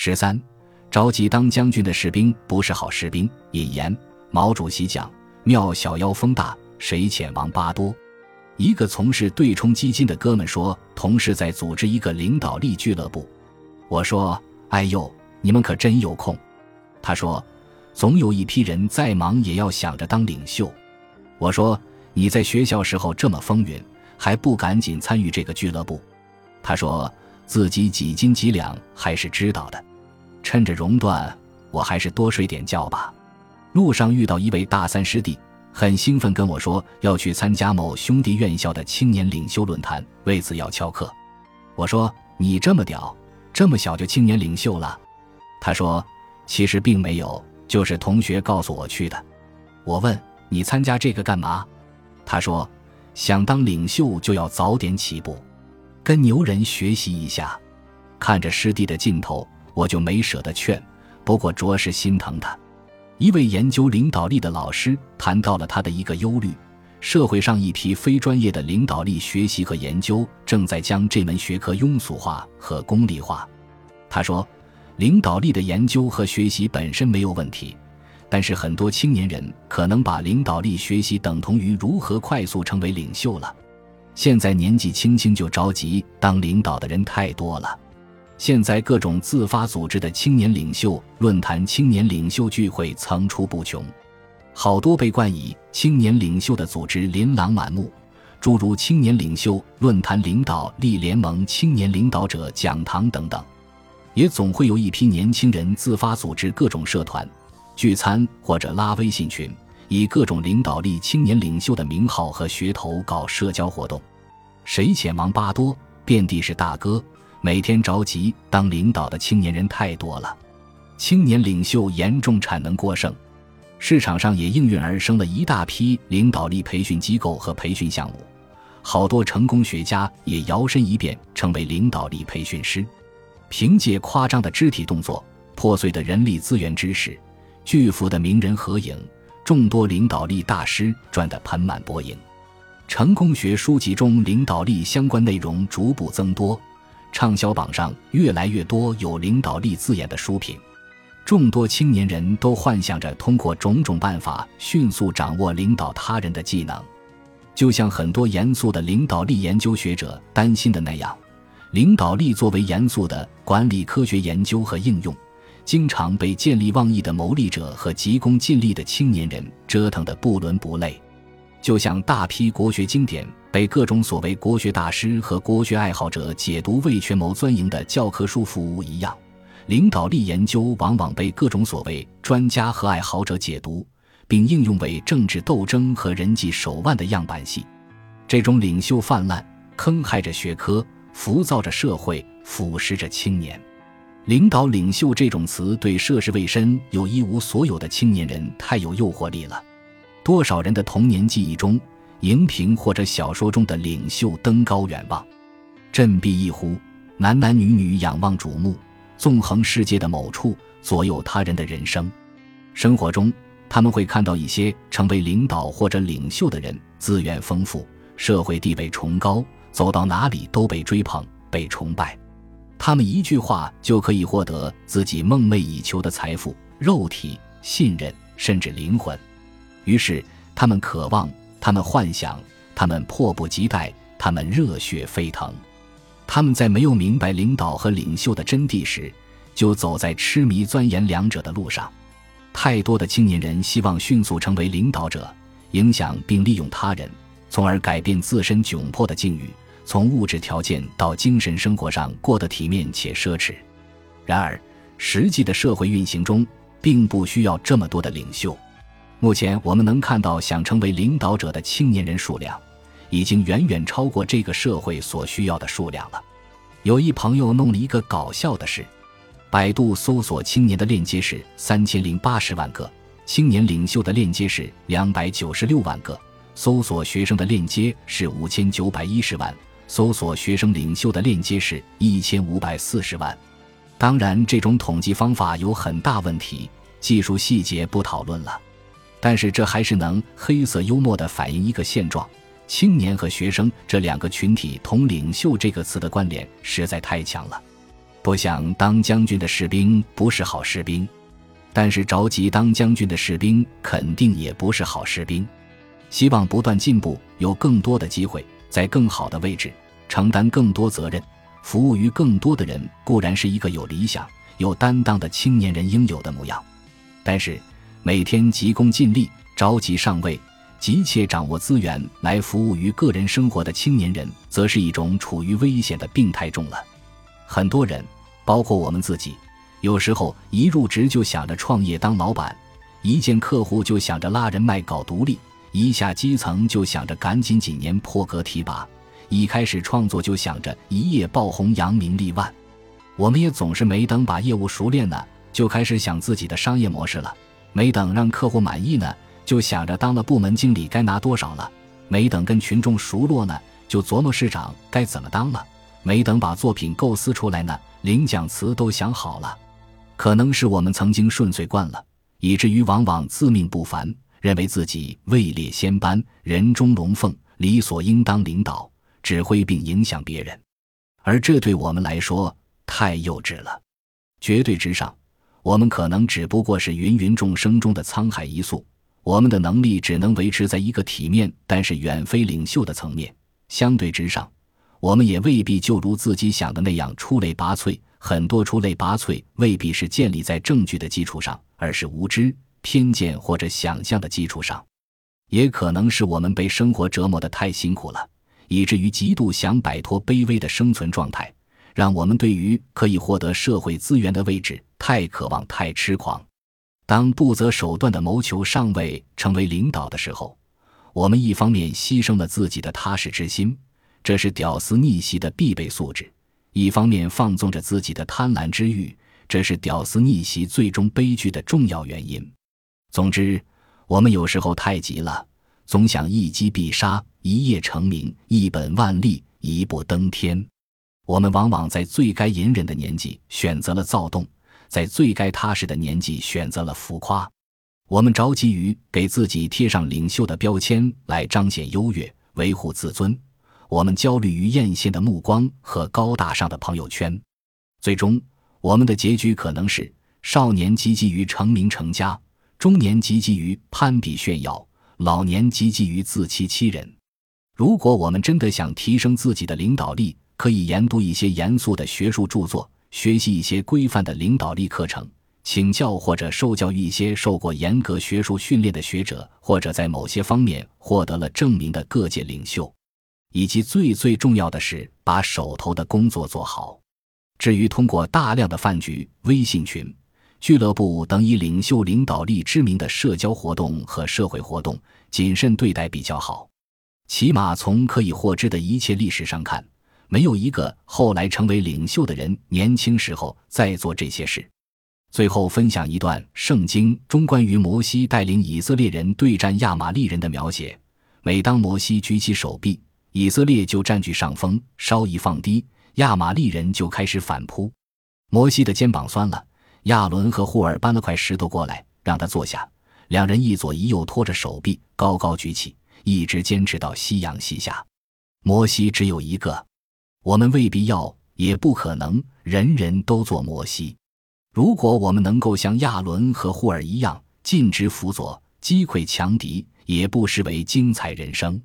13. 召集当将军的士兵不是好士兵。引言：毛主席讲，庙小妖风大，谁遣王八多。一个从事对冲基金的哥们说，同事在组织一个领导力俱乐部。我说，哎呦，你们可真有空。他说，总有一批人再忙也要想着当领袖。我说，你在学校时候这么风云，还不赶紧参与这个俱乐部。他说，自己几斤几两还是知道的，趁着熔断，我还是多睡点觉吧。路上遇到一位大三师弟，很兴奋跟我说要去参加某兄弟院校的青年领袖论坛，为此要翘课。我说，你这么屌，这么小就青年领袖了？他说，其实并没有，就是同学告诉我去的。我问，你参加这个干嘛？他说，想当领袖就要早点起步，跟牛人学习一下。看着师弟的劲头，我就没舍得劝，不过着实心疼他。一位研究领导力的老师谈到了他的一个忧虑，社会上一批非专业的领导力学习和研究正在将这门学科庸俗化和功利化。他说，领导力的研究和学习本身没有问题，但是很多青年人可能把领导力学习等同于如何快速成为领袖了。现在年纪轻轻就着急当领导的人太多了。现在各种自发组织的青年领袖论坛、青年领袖聚会层出不穷，好多被冠以青年领袖的组织琳琅满目，诸如青年领袖论坛、领导力联盟、青年领导者讲堂等等。也总会有一批年轻人自发组织各种社团聚餐，或者拉微信群，以各种领导力青年领袖的名号和噱头搞社交活动。谁遣王八多，遍地是大哥，每天着急当领导的青年人太多了。青年领袖严重产能过剩，市场上也应运而生了一大批领导力培训机构和培训项目，好多成功学家也摇身一变成为领导力培训师。凭借夸张的肢体动作、破碎的人力资源知识、巨幅的名人合影，众多领导力大师赚得盆满钵盈。成功学书籍中领导力相关内容逐步增多，畅销榜上越来越多有领导力字眼的书品。众多青年人都幻想着通过种种办法迅速掌握领导他人的技能。就像很多严肃的领导力研究学者担心的那样，领导力作为严肃的管理科学研究和应用，经常被见利忘义的谋利者和急功近利的青年人折腾得不伦不类。就像大批国学经典被各种所谓国学大师和国学爱好者解读为权谋钻营的教科书服务一样，领导力研究往往被各种所谓专家和爱好者解读并应用为政治斗争和人际手腕的样板戏。这种领袖泛滥，坑害着学科，浮躁着社会，腐蚀着青年。领导领袖这种词对涉世未深有一无所有的青年人太有诱惑力了。多少人的童年记忆中，荧屏或者小说中的领袖登高远望，振臂一呼，男男女女仰望瞩目，纵横世界的某处，左右他人的人生。生活中他们会看到一些成为领导或者领袖的人资源丰富，社会地位崇高，走到哪里都被追捧被崇拜。他们一句话就可以获得自己梦寐以求的财富、肉体、信任，甚至灵魂。于是他们渴望，他们幻想，他们迫不及待，他们热血沸腾。他们在没有明白领导和领袖的真谛时，就走在痴迷钻研两者的路上。太多的青年人希望迅速成为领导者，影响并利用他人，从而改变自身窘迫的境遇，从物质条件到精神生活上过得体面且奢侈。然而实际的社会运行中并不需要这么多的领袖。目前我们能看到想成为领导者的青年人数量已经远远超过这个社会所需要的数量了。有一朋友弄了一个搞笑的事，百度搜索青年的链接是3080万个，青年领袖的链接是296万个，搜索学生的链接是5910万，搜索学生领袖的链接是1540万。当然这种统计方法有很大问题，技术细节不讨论了，但是这还是能黑色幽默地反映一个现状：青年和学生这两个群体同领袖这个词的关联实在太强了。不想当将军的士兵不是好士兵，但是着急当将军的士兵肯定也不是好士兵。希望不断进步，有更多的机会，在更好的位置，承担更多责任，服务于更多的人，固然是一个有理想、有担当的青年人应有的模样。但是，每天急功近利、着急上位、急切掌握资源来服务于个人生活的青年人，则是一种处于危险的病态中了。很多人，包括我们自己，有时候一入职就想着创业当老板，一见客户就想着拉人脉搞独立，一下基层就想着赶紧几年破格提拔，一开始创作就想着一夜爆红扬名立万。我们也总是没等把业务熟练呢，就开始想自己的商业模式了，没等让客户满意呢，就想着当了部门经理该拿多少了，没等跟群众熟络呢，就琢磨市长该怎么当了，没等把作品构思出来呢，领奖词都想好了。可能是我们曾经顺遂惯了，以至于往往自命不凡，认为自己位列仙班，人中龙凤，理所应当领导、指挥并影响别人。而这对我们来说太幼稚了。绝对之上，我们可能只不过是芸芸众生中的沧海一粟，我们的能力只能维持在一个体面但是远非领袖的层面。相对之上，我们也未必就如自己想的那样出类拔萃，很多出类拔萃未必是建立在证据的基础上，而是无知、偏见或者想象的基础上。也可能是我们被生活折磨得太辛苦了，以至于极度想摆脱卑微的生存状态，让我们对于可以获得社会资源的位置太渴望、太痴狂。当不择手段的谋求上位成为领导的时候，我们一方面牺牲了自己的踏实之心，这是屌丝逆袭的必备素质，一方面放纵着自己的贪婪之欲，这是屌丝逆袭最终悲剧的重要原因。总之，我们有时候太急了，总想一击必杀，一夜成名，一本万利，一步登天。我们往往在最该隐忍的年纪选择了躁动，在最该踏实的年纪选择了浮夸。我们着急于给自己贴上领袖的标签来彰显优越，维护自尊，我们焦虑于艳羡的目光和高大上的朋友圈。最终，我们的结局可能是少年积极于成名成家，中年积极于攀比炫耀，老年积极于自欺欺人。如果我们真的想提升自己的领导力，可以研读一些严肃的学术著作，学习一些规范的领导力课程，请教或者受教于一些受过严格学术训练的学者，或者在某些方面获得了证明的各界领袖，以及最重要的是把手头的工作做好。至于通过大量的饭局、微信群、俱乐部等以领袖领导力知名的社交活动和社会活动，谨慎对待比较好。起码从可以获知的一切历史上看，没有一个后来成为领袖的人年轻时候在做这些事。最后分享一段圣经中关于摩西带领以色列人对战亚玛利人的描写。每当摩西举起手臂，以色列就占据上风，稍一放低，亚玛利人就开始反扑。摩西的肩膀酸了，亚伦和户珥搬了块石头过来让他坐下，两人一左一右拖着手臂高高举起，一直坚持到夕阳西下。摩西只有一个，我们未必要，也不可能人人都做摩西。如果我们能够像亚伦和户珥一样尽职辅佐，击溃强敌，也不失为精彩人生。